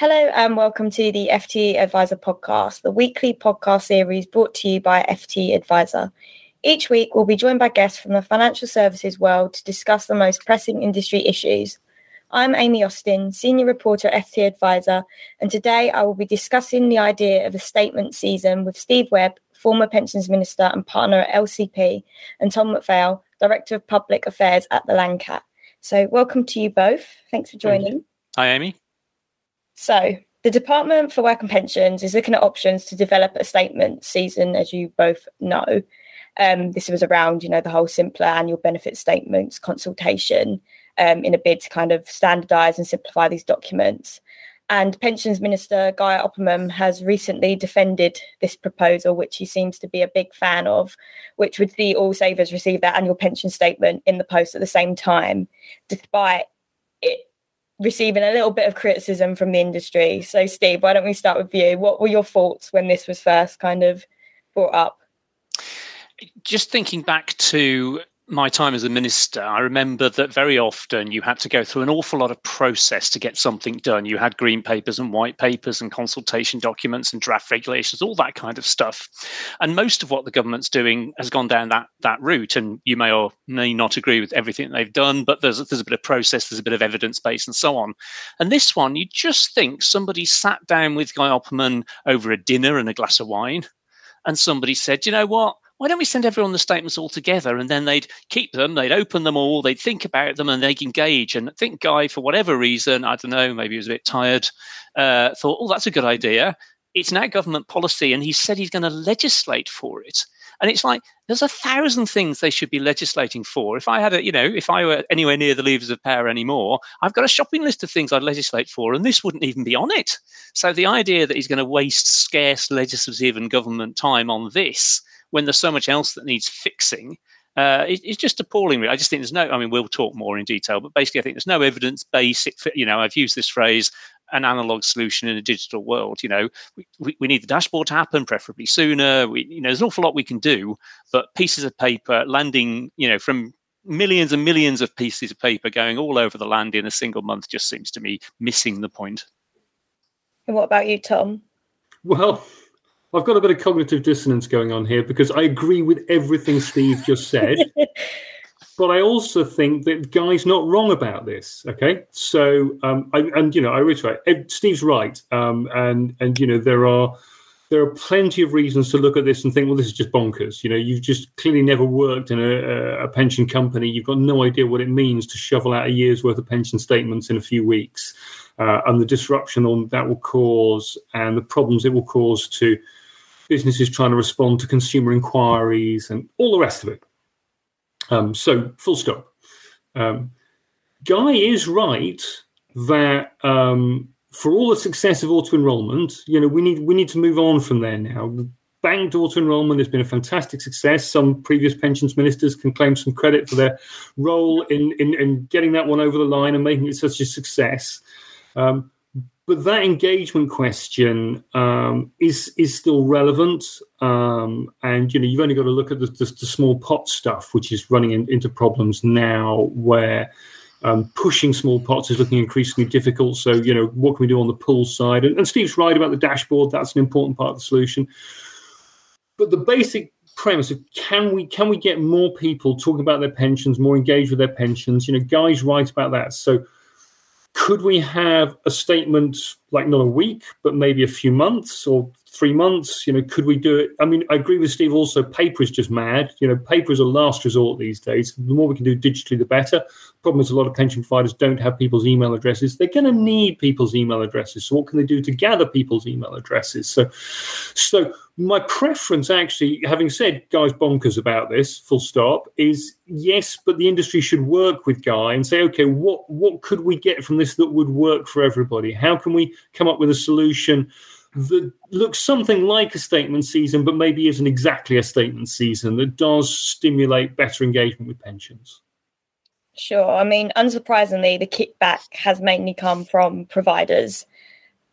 Hello and welcome to the FT Advisor podcast, the weekly podcast series brought to you by FT Advisor. Each week we'll be joined by guests from the financial services world to discuss the most pressing industry issues. I'm Amy Austin, Senior Reporter at FT Advisor, and today I will be discussing the idea of a statement season with Steve Webb, former Pensions Minister and partner at LCP, and Tom McPhail, Director of Public Affairs at the Landcat. So welcome to you both. Thanks for joining. Hi, Amy. So the Department for Work and Pensions is looking at options to develop a statement season, as you both know. This was around, the whole simpler annual benefit statements consultation in a bid to kind of standardise and simplify these documents. And Pensions Minister Guy Opperman has recently defended this proposal, which he seems to be a big fan of, which would see all savers receive their annual pension statement in the post at the same time, despite it receiving a little bit of criticism from the industry. So, Steve, why don't we start with you? What were your thoughts when this was first kind of brought up? Just thinking back to my time as a minister, I remember that very often you had to go through an awful lot of process to get something done. You had green papers and white papers and consultation documents and draft regulations, all that kind of stuff. And most of what the government's doing has gone down that route. And you may or may not agree with everything they've done, but there's a bit of process, there's a bit of evidence base and so on. And this one, you just think somebody sat down with Guy Opperman over a dinner and a glass of wine, and somebody said, you know what? Why don't we send everyone the statements all together? And then they'd keep them, they'd open them all, they'd think about them, and they'd engage. And I think Guy, for whatever reason, I don't know, maybe he was a bit tired, thought, oh, that's a good idea. It's now government policy, and he said he's going to legislate for it. And it's like, there's 1,000 things they should be legislating for. If I had if I were anywhere near the levers of power anymore, I've got a shopping list of things I'd legislate for, and this wouldn't even be on it. So the idea that he's going to waste scarce legislative and government time on this, when there's so much else that needs fixing, it's just appalling. I just think we'll talk more in detail, but basically I think there's no evidence base. I've used this phrase, an analog solution in a digital world. We need the dashboard to happen, preferably sooner. There's an awful lot we can do, but pieces of paper landing, from millions and millions of pieces of paper going all over the land in a single month just seems to me missing the point. And what about you, Tom? Well, I've got a bit of cognitive dissonance going on here because I agree with everything Steve just said, but I also think that Guy's not wrong about this. Okay, so I reiterate, Steve's right, there are plenty of reasons to look at this and think, well, this is just bonkers. You've just clearly never worked in a pension company. You've got no idea what it means to shovel out a year's worth of pension statements in a few weeks, and the disruption that will cause and the problems it will cause to businesses trying to respond to consumer inquiries and all the rest of it. So full stop. Guy is right that for all the success of auto-enrolment, we need to move on from there now. Banked auto-enrolment has been a fantastic success. Some previous pensions ministers can claim some credit for their role in getting that one over the line and making it such a success. But that engagement question is still relevant, and you've only got to look at the small pot stuff, which is running into problems now, where pushing small pots is looking increasingly difficult. So, what can we do on the pool side? And Steve's right about the dashboard; that's an important part of the solution. But the basic premise of can we get more people talking about their pensions, more engaged with their pensions? Guy's right about that. So, could we have a statement, like not a week, but maybe a few months or 3 months? Could we do it? I mean, I agree with Steve also, paper is just mad. Paper is a last resort these days. The more we can do digitally, the better. Problem is a lot of pension providers don't have people's email addresses. They're going to need people's email addresses. So what can they do to gather people's email addresses? So my preference, actually, having said Guy's bonkers about this, full stop, is yes, but the industry should work with Guy and say, okay, what could we get from this that would work for everybody? How can we come up with a solution that looks something like a statement season, but maybe isn't exactly a statement season, that does stimulate better engagement with pensions? Sure. I mean, unsurprisingly, the kickback has mainly come from providers.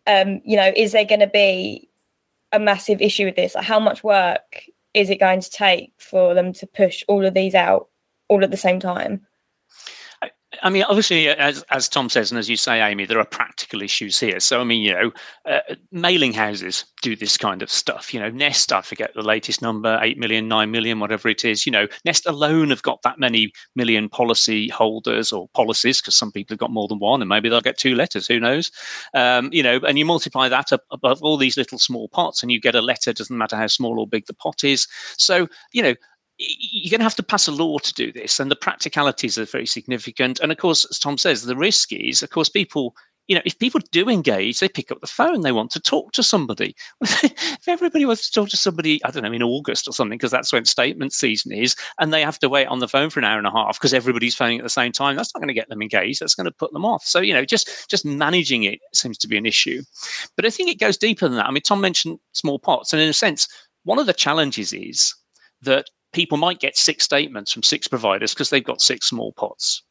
Is there going to be a massive issue with this? Like, how much work is it going to take for them to push all of these out all at the same time? I mean, obviously, as Tom says, and as you say, Amy, there are practical issues here. So, I mean, you know, mailing houses do this kind of stuff. You know, Nest, I forget the latest number, 8 million, 9 million, whatever it is. You know, Nest alone have got that many million policy holders or policies, because some people have got more than one, and maybe they'll get two letters, who knows? You know, and you multiply that up above all these little small pots, and you get a letter, doesn't matter how small or big the pot is. So, you know, you're going to have to pass a law to do this, and the practicalities are very significant. And of course, as Tom says, the risk is, of course, people, you know, if people do engage, they pick up the phone, they want to talk to somebody. If everybody wants to talk to somebody, I don't know, in August or something, because that's when statement season is, and they have to wait on the phone for an hour and a half because everybody's phoning at the same time, that's not going to get them engaged. That's going to put them off. So, you know, just managing it seems to be an issue. But I think it goes deeper than that. I mean, Tom mentioned small pots, and in a sense, one of the challenges is that people might get 6 statements from 6 providers because they've got 6 small pots.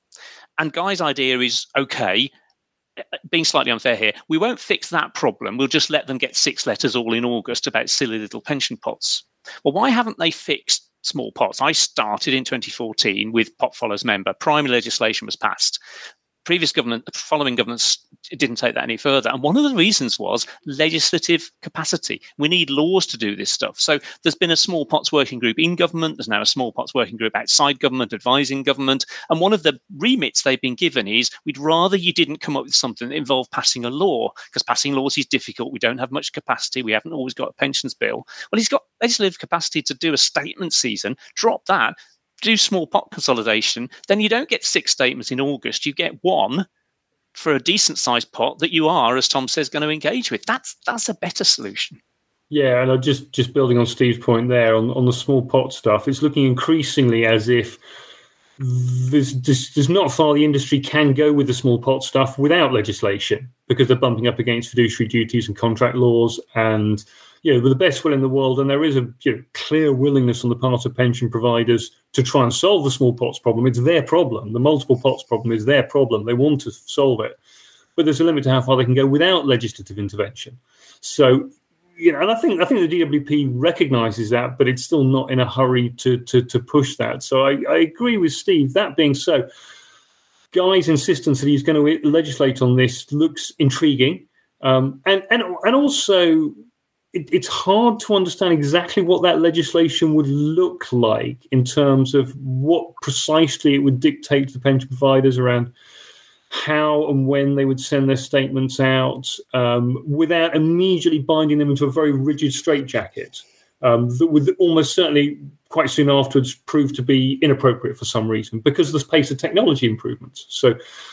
And Guy's idea is, okay, being slightly unfair here, we won't fix that problem. We'll just let them get 6 letters all in August about silly little pension pots. Well, why haven't they fixed small pots? I started in 2014 with PotFollows member. Primary legislation was passed. Previous government, following governments didn't take that any further. And one of the reasons was legislative capacity. We need laws to do this stuff. So there's been a small pots working group in government. There's now a small pots working group outside government, advising government. And one of the remits they've been given is, we'd rather you didn't come up with something that involved passing a law, because passing laws is difficult. We don't have much capacity. We haven't always got a pensions bill. Well, he's got legislative capacity to do a statement season. Drop that. Do small pot consolidation, then you don't get 6 statements in August. You get 1 for a decent sized pot that you are, as Tom says, going to engage with. That's a better solution. Yeah, and just building on Steve's point there on the small pot stuff, it's looking increasingly as if there's not far the industry can go with the small pot stuff without legislation, because they're bumping up against fiduciary duties and contract laws, and you know, with the best will in the world, and there is a clear willingness on the part of pension providers to try and solve the small pots problem. It's their problem. The multiple pots problem is their problem. They want to solve it. But there's a limit to how far they can go without legislative intervention. So, you know, and I think the DWP recognises that, but it's still not in a hurry to push that. So I agree with Steve. That being so, Guy's insistence that he's going to legislate on this looks intriguing. And also, it's hard to understand exactly what that legislation would look like in terms of what precisely it would dictate to the pension providers around how and when they would send their statements out, without immediately binding them into a very rigid straitjacket that would almost certainly quite soon afterwards prove to be inappropriate for some reason because of the pace of technology improvements.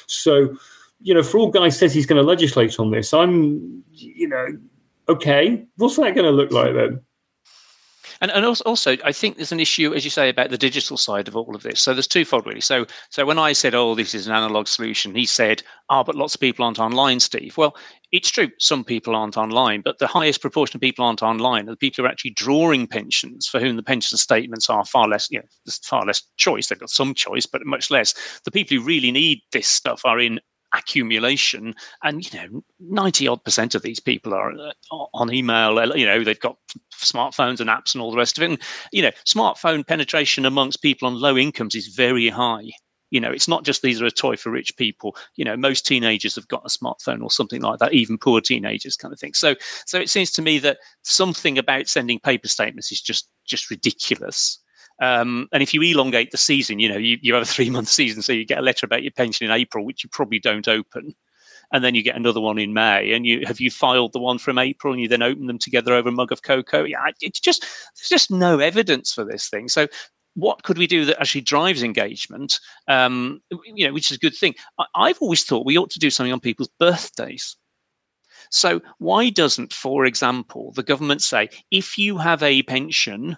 So you know, for all Guy says he's going to legislate on this, I'm, you know, okay, what's that going to look like then? And also, I think there's an issue, as you say, about the digital side of all of this. So there's twofold, really. So when I said, oh, this is an analog solution, he said, but lots of people aren't online, Steve. Well, it's true, some people aren't online, but the highest proportion of people aren't online are the people who are actually drawing pensions, for whom the pension statements are far less, you know, there's far less choice. They've got some choice, but much less. The people who really need this stuff are in accumulation, and you know, 90-odd% of these people are on email. You know, they've got smartphones and apps and all the rest of it. And, you know, smartphone penetration amongst people on low incomes is very high. You know, it's not just these are a toy for rich people. You know, most teenagers have got a smartphone or something like that, even poor teenagers, kind of thing. So it seems to me that something about sending paper statements is just ridiculous. And if you elongate the season, you know, you have a 3-month season, so you get a letter about your pension in April, which you probably don't open. And then you get another one in May, and you filed the one from April, and you then open them together over a mug of cocoa. Yeah, it's just, there's just no evidence for this thing. So what could we do that actually drives engagement, you know, which is a good thing. I've always thought we ought to do something on people's birthdays. So why doesn't, for example, the government say, if you have a pension,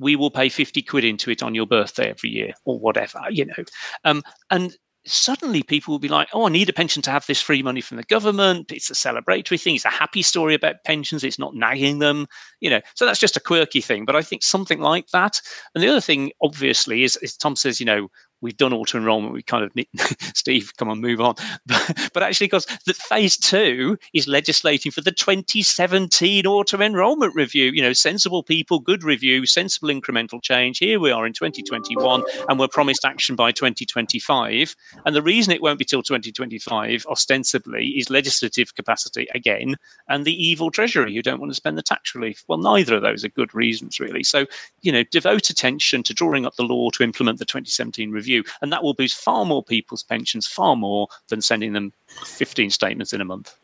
we will pay 50 quid into it on your birthday every year or whatever, you know. And suddenly people will be like, oh, I need a pension to have this free money from the government. It's a celebratory thing. It's a happy story about pensions. It's not nagging them, you know. So that's just a quirky thing. But I think something like that. And the other thing, obviously, is Tom says, you know, we've done auto enrolment. We kind of need, Steve, come on, move on. But actually, because that phase two is legislating for the 2017 auto enrolment review. You know, sensible people, good review, sensible incremental change. Here we are in 2021, and we're promised action by 2025. And the reason it won't be till 2025, ostensibly, is legislative capacity again, and the evil Treasury who don't want to spend the tax relief. Well, neither of those are good reasons, really. So, you know, devote attention to drawing up the law to implement the 2017 review, and that will boost far more people's pensions, far more than sending them 15 statements in a month.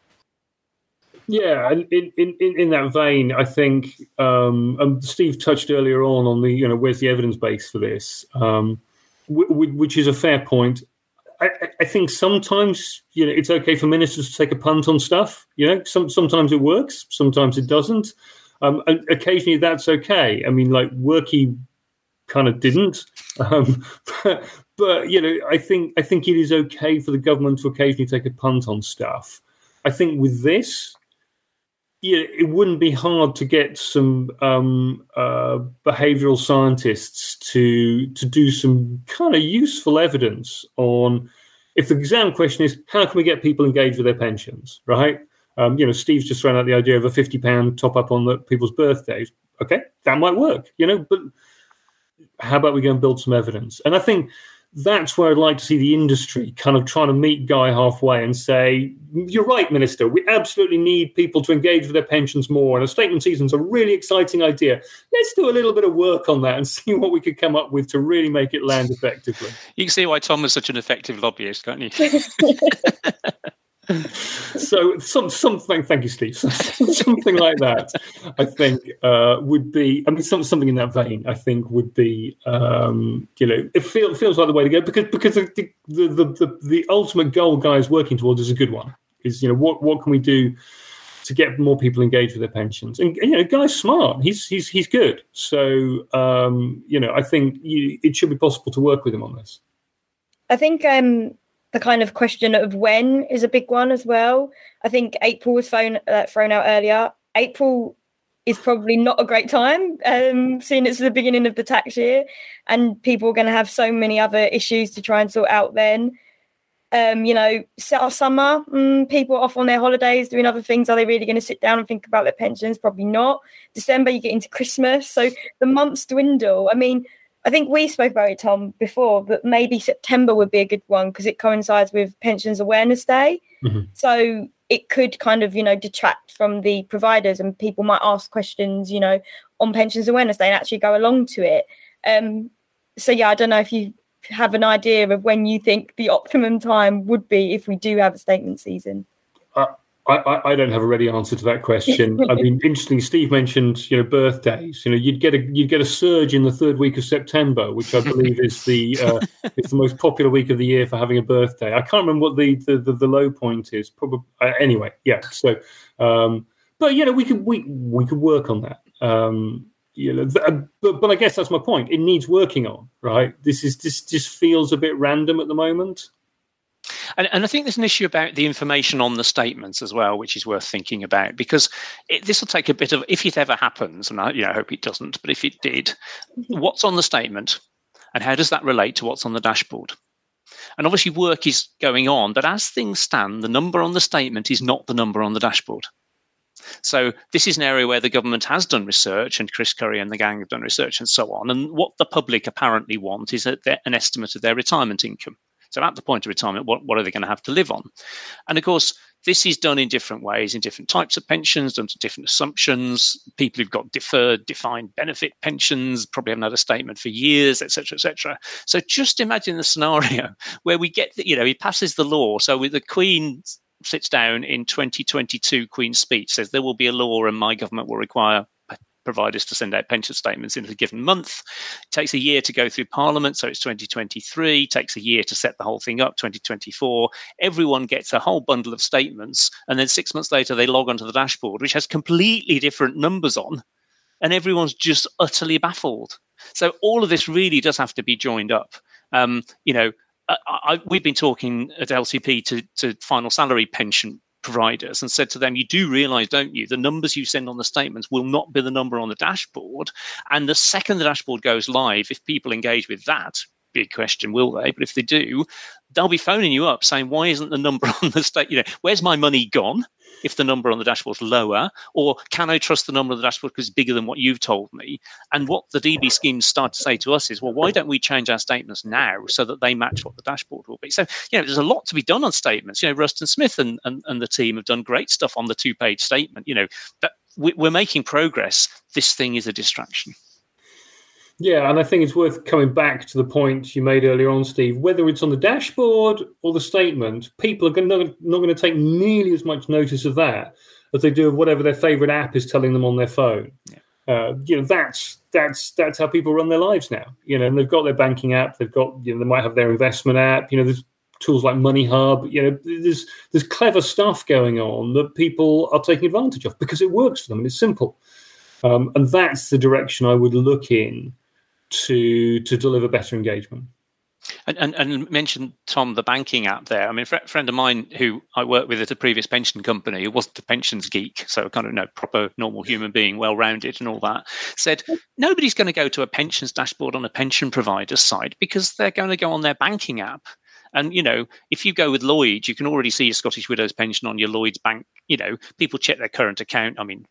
Yeah, and in that vein, I think Steve touched earlier on the, you know, where's the evidence base for this, which is a fair point. I think sometimes, you know, it's okay for ministers to take a punt on stuff. You know, sometimes it works, sometimes it doesn't. And occasionally that's okay. I mean, like Worky kind of didn't. But you know, I think it is okay for the government to occasionally take a punt on stuff. I think with this, you know, it wouldn't be hard to get some behavioural scientists to do some kind of useful evidence on, if the exam question is, how can we get people engaged with their pensions, right? You know, Steve's just thrown out the idea of a £50 top up on people's birthdays. Okay, that might work, you know, but how about we go and build some evidence? And I think that's where I'd like to see the industry kind of trying to meet Guy halfway and say, you're right, Minister, we absolutely need people to engage with their pensions more. And a statement season's a really exciting idea. Let's do a little bit of work on that and see what we could come up with to really make it land effectively. You can see why Tom was such an effective lobbyist, can't you? So something, thank you, Steve. Something like that, I think, would be. I mean, something in that vein, I think, would be. You know, it feels like the way to go, because the ultimate goal Guy's working towards is a good one. Is, you know, what can we do to get more people engaged with their pensions? And you know, Guy's smart. He's good. So you know, I think it should be possible to work with him on this. I think. The kind of question of when is a big one as well. I think April was thrown out earlier. April is probably not a great time, seeing it's the beginning of the tax year, and people are going to have so many other issues to try and sort out then. You know, our summer, people are off on their holidays doing other things. Are they really going to sit down and think about their pensions? Probably not. December, you get into Christmas. So the months dwindle. I mean, I think we spoke about it, Tom, before, but maybe September would be a good one because it coincides with Pensions Awareness Day. Mm-hmm. So it could kind of, you know, detract from the providers, and people might ask questions, you know, on Pensions Awareness Day and actually go along to it. So, yeah, I don't know if you have an idea of when you think the optimum time would be if we do have a statement season. I don't have a ready answer to that question. I mean, interestingly, Steve mentioned, you know, birthdays. You know, you'd get a surge in the third week of September, which I believe is the most popular week of the year for having a birthday. I can't remember what the low point is. Probably anyway, yeah. So, but you know, we could work on that. You know, but I guess that's my point. It needs working on, right? This just feels a bit random at the moment. And I think there's an issue about the information on the statements as well, which is worth thinking about, because this will take a bit of, if it ever happens, and I, you know, hope it doesn't, but if it did, what's on the statement and how does that relate to what's on the dashboard? And obviously work is going on, but as things stand, the number on the statement is not the number on the dashboard. So this is an area where the government has done research, and Chris Curry and the gang have done research and so on. And what the public apparently want is an estimate of their retirement income. So at the point of retirement, what are they going to have to live on? And of course, this is done in different ways, in different types of pensions, done to different assumptions. People who've got deferred, defined benefit pensions probably haven't had a statement for years, et cetera, et cetera. So just imagine the scenario where we get, you know, he passes the law. So with the Queen sits down in 2022, Queen's speech says there will be a law and my government will require providers to send out pension statements in a given month. It takes a year to go through Parliament, so it's 2023. It takes a year to set the whole thing up, 2024. Everyone gets a whole bundle of statements, and then 6 months later they log onto the dashboard, which has completely different numbers on, and everyone's just utterly baffled. So all of this really does have to be joined up. You know, we've been talking at LCP to final salary pension providers and said to them, you do realize, don't you, the numbers you send on the statements will not be the number on the dashboard. And the second the dashboard goes live, if people engage with that, big question, will they? But if they do, they'll be phoning you up saying, why isn't the number on the state, you know, where's my money gone if the number on the dashboard's lower? Or can I trust the number on the dashboard because it's bigger than what you've told me? And what the DB schemes start to say to us is, well, why don't we change our statements now so that they match what the dashboard will be? So, you know, there's a lot to be done on statements. You know, Rustin Smith and the team have done great stuff on the two-page statement. You know, that we're making progress. This thing is a distraction. Yeah, and I think it's worth coming back to the point you made earlier on, Steve. Whether it's on the dashboard or the statement, people are not going to take nearly as much notice of that as they do of whatever their favourite app is telling them on their phone. Yeah. That's how people run their lives now. You know, and they've got their banking app. They've got, you know, they might have their investment app. You know, there's tools like MoneyHub. You know, there's clever stuff going on that people are taking advantage of because it works for them and it's simple. And that's the direction I would look in to deliver better engagement. And mentioned, Tom, the banking app there. I mean, a friend of mine who I worked with at a previous pension company, who wasn't a pensions geek, so kind of, you know, proper normal human being, well-rounded and all that, said nobody's going to go to a pensions dashboard on a pension provider's site because they're going to go on their banking app. And, you know, if you go with Lloyd's, you can already see your Scottish Widows pension on your Lloyd's bank. You know, people check their current account. I mean,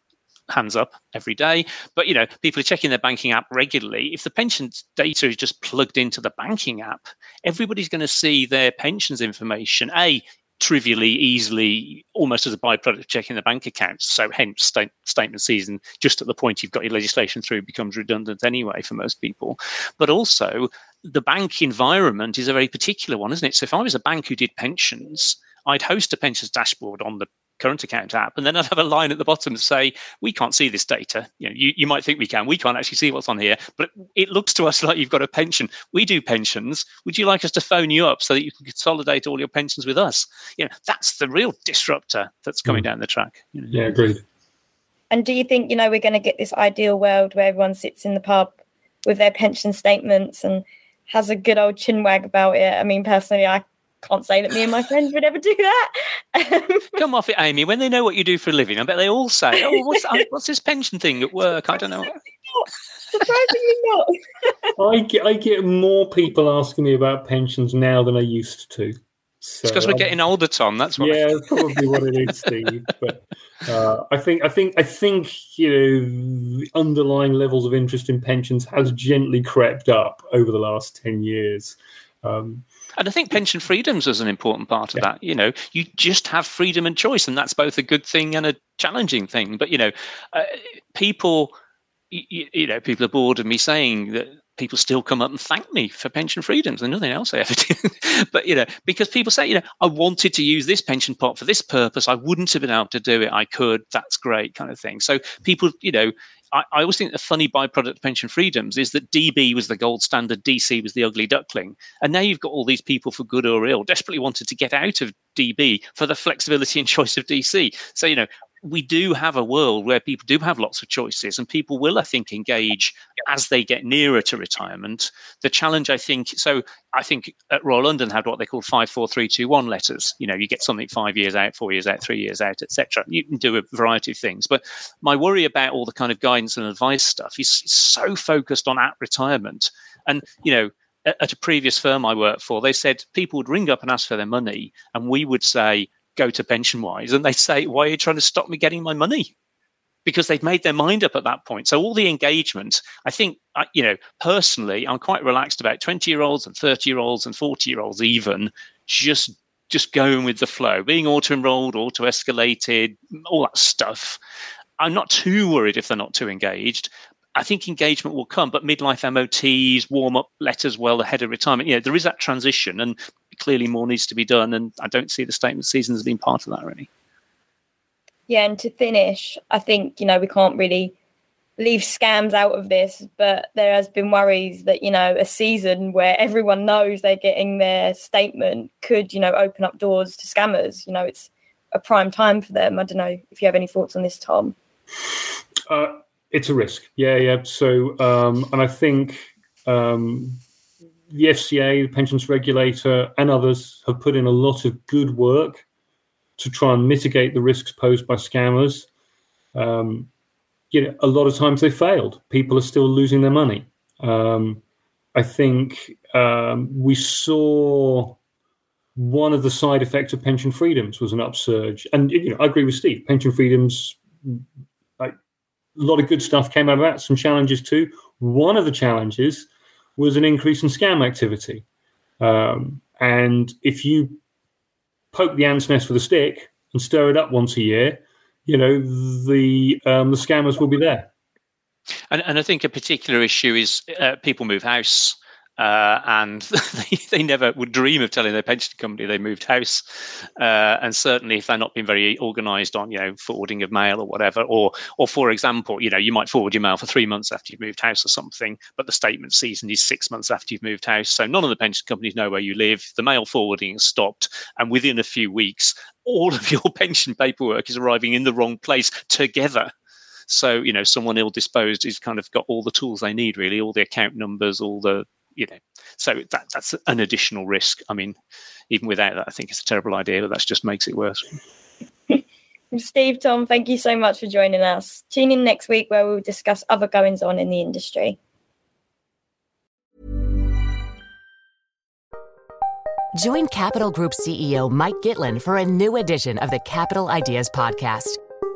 hands up every day. But, you know, people are checking their banking app regularly. If the pensions data is just plugged into the banking app, everybody's going to see their pensions information, A, trivially, easily, almost as a byproduct of checking the bank accounts. So hence statement season, just at the point you've got your legislation through, becomes redundant anyway for most people. But also the bank environment is a very particular one, isn't it? So if I was a bank who did pensions, I'd host a pensions dashboard on the current account app, and then I'd have a line at the bottom to say, we can't see this data. You know, you might think we can, we can't actually see what's on here, but it looks to us like you've got a pension. We do pensions. Would you like us to phone you up so that you can consolidate all your pensions with us? You know, that's the real disruptor that's coming down the track. You know? Yeah, agreed. And do you think, you know, we're going to get this ideal world where everyone sits in the pub with their pension statements and has a good old chin wag about it? I mean, personally, I can't say that me and my friends would ever do that. Come off it, Amy. When they know what you do for a living, I bet they all say, oh, what's this pension thing at work? I don't know. Surprisingly not. I get more people asking me about pensions now than I used to. So it's because we're getting older, Tom. That's what. Yeah, that's probably what it is, Steve. But I think you know, the underlying levels of interest in pensions has gently crept up over the last 10 years. And I think pension freedoms is an important part of that. You know, you just have freedom and choice, and that's both a good thing and a challenging thing. But, you know, people are bored of me saying that. People still come up and thank me for pension freedoms and nothing else I ever did. But, you know, because people say, you know, I wanted to use this pension pot for this purpose. I wouldn't have been able to do it. I could. That's great, kind of thing. So people, you know, I always think the funny byproduct of pension freedoms is that DB was the gold standard, DC was the ugly duckling. And now you've got all these people, for good or ill, desperately wanted to get out of DB for the flexibility and choice of DC. So, you know, we do have a world where people do have lots of choices, and people will, I think, engage as they get nearer to retirement. The challenge, I think, so I think at Royal London had what they call 5, 4, 3, 2, 1 letters. You know, you get something 5 years out, 4 years out, 3 years out, etc. You can do a variety of things. But my worry about all the kind of guidance and advice stuff is so focused on at retirement. And, you know, at a previous firm I worked for, they said people would ring up and ask for their money, and we would say, go to Pension Wise, and they say, why are you trying to stop me getting my money? Because they've made their mind up at that point. So all the engagement, I think, you know, personally, I'm quite relaxed about 20-year-olds and 30-year-olds and 40-year-olds even just going with the flow, being auto-enrolled, auto-escalated, all that stuff. I'm not too worried if they're not too engaged. I think engagement will come, but midlife MOTs, warm-up letters well ahead of retirement, you know, there is that transition, and clearly more needs to be done. And I don't see the statement season as being part of that, really. Yeah, and to finish, I think, you know, we can't really leave scams out of this, but there has been worries that, you know, a season where everyone knows they're getting their statement could, you know, open up doors to scammers. You know, it's a prime time for them. I don't know if you have any thoughts on this, Tom. It's a risk. Yeah. So, and I think the FCA, the pensions regulator, and others have put in a lot of good work to try and mitigate the risks posed by scammers. You know, a lot of times they failed. People are still losing their money. I I think we saw one of the side effects of pension freedoms was an upsurge. And you know, I agree with Steve, pension freedoms, like, a lot of good stuff came out of that, some challenges too. One of the challenges was an increase in scam activity. And if you poke the ant's nest with a stick and stir it up once a year, you know, the scammers will be there. And I think a particular issue is people move house and they never would dream of telling their pension company they moved house. And certainly if they're not being very organised on, you know, forwarding of mail or whatever, or for example, you know, you might forward your mail for 3 months after you've moved house or something, but the statement season is 6 months after you've moved house. So none of the pension companies know where you live. The mail forwarding has stopped. And within a few weeks, all of your pension paperwork is arriving in the wrong place together. So, you know, someone ill-disposed has kind of got all the tools they need, really, all the account numbers, all the, you know. So that's an additional risk. I mean, even without that, I think it's a terrible idea, but that just makes it worse. Steve, Tom, thank you so much for joining us. Tune in next week where we'll discuss other goings-on in the industry. Join Capital Group CEO Mike Gitlin for a new edition of the Capital Ideas Podcast.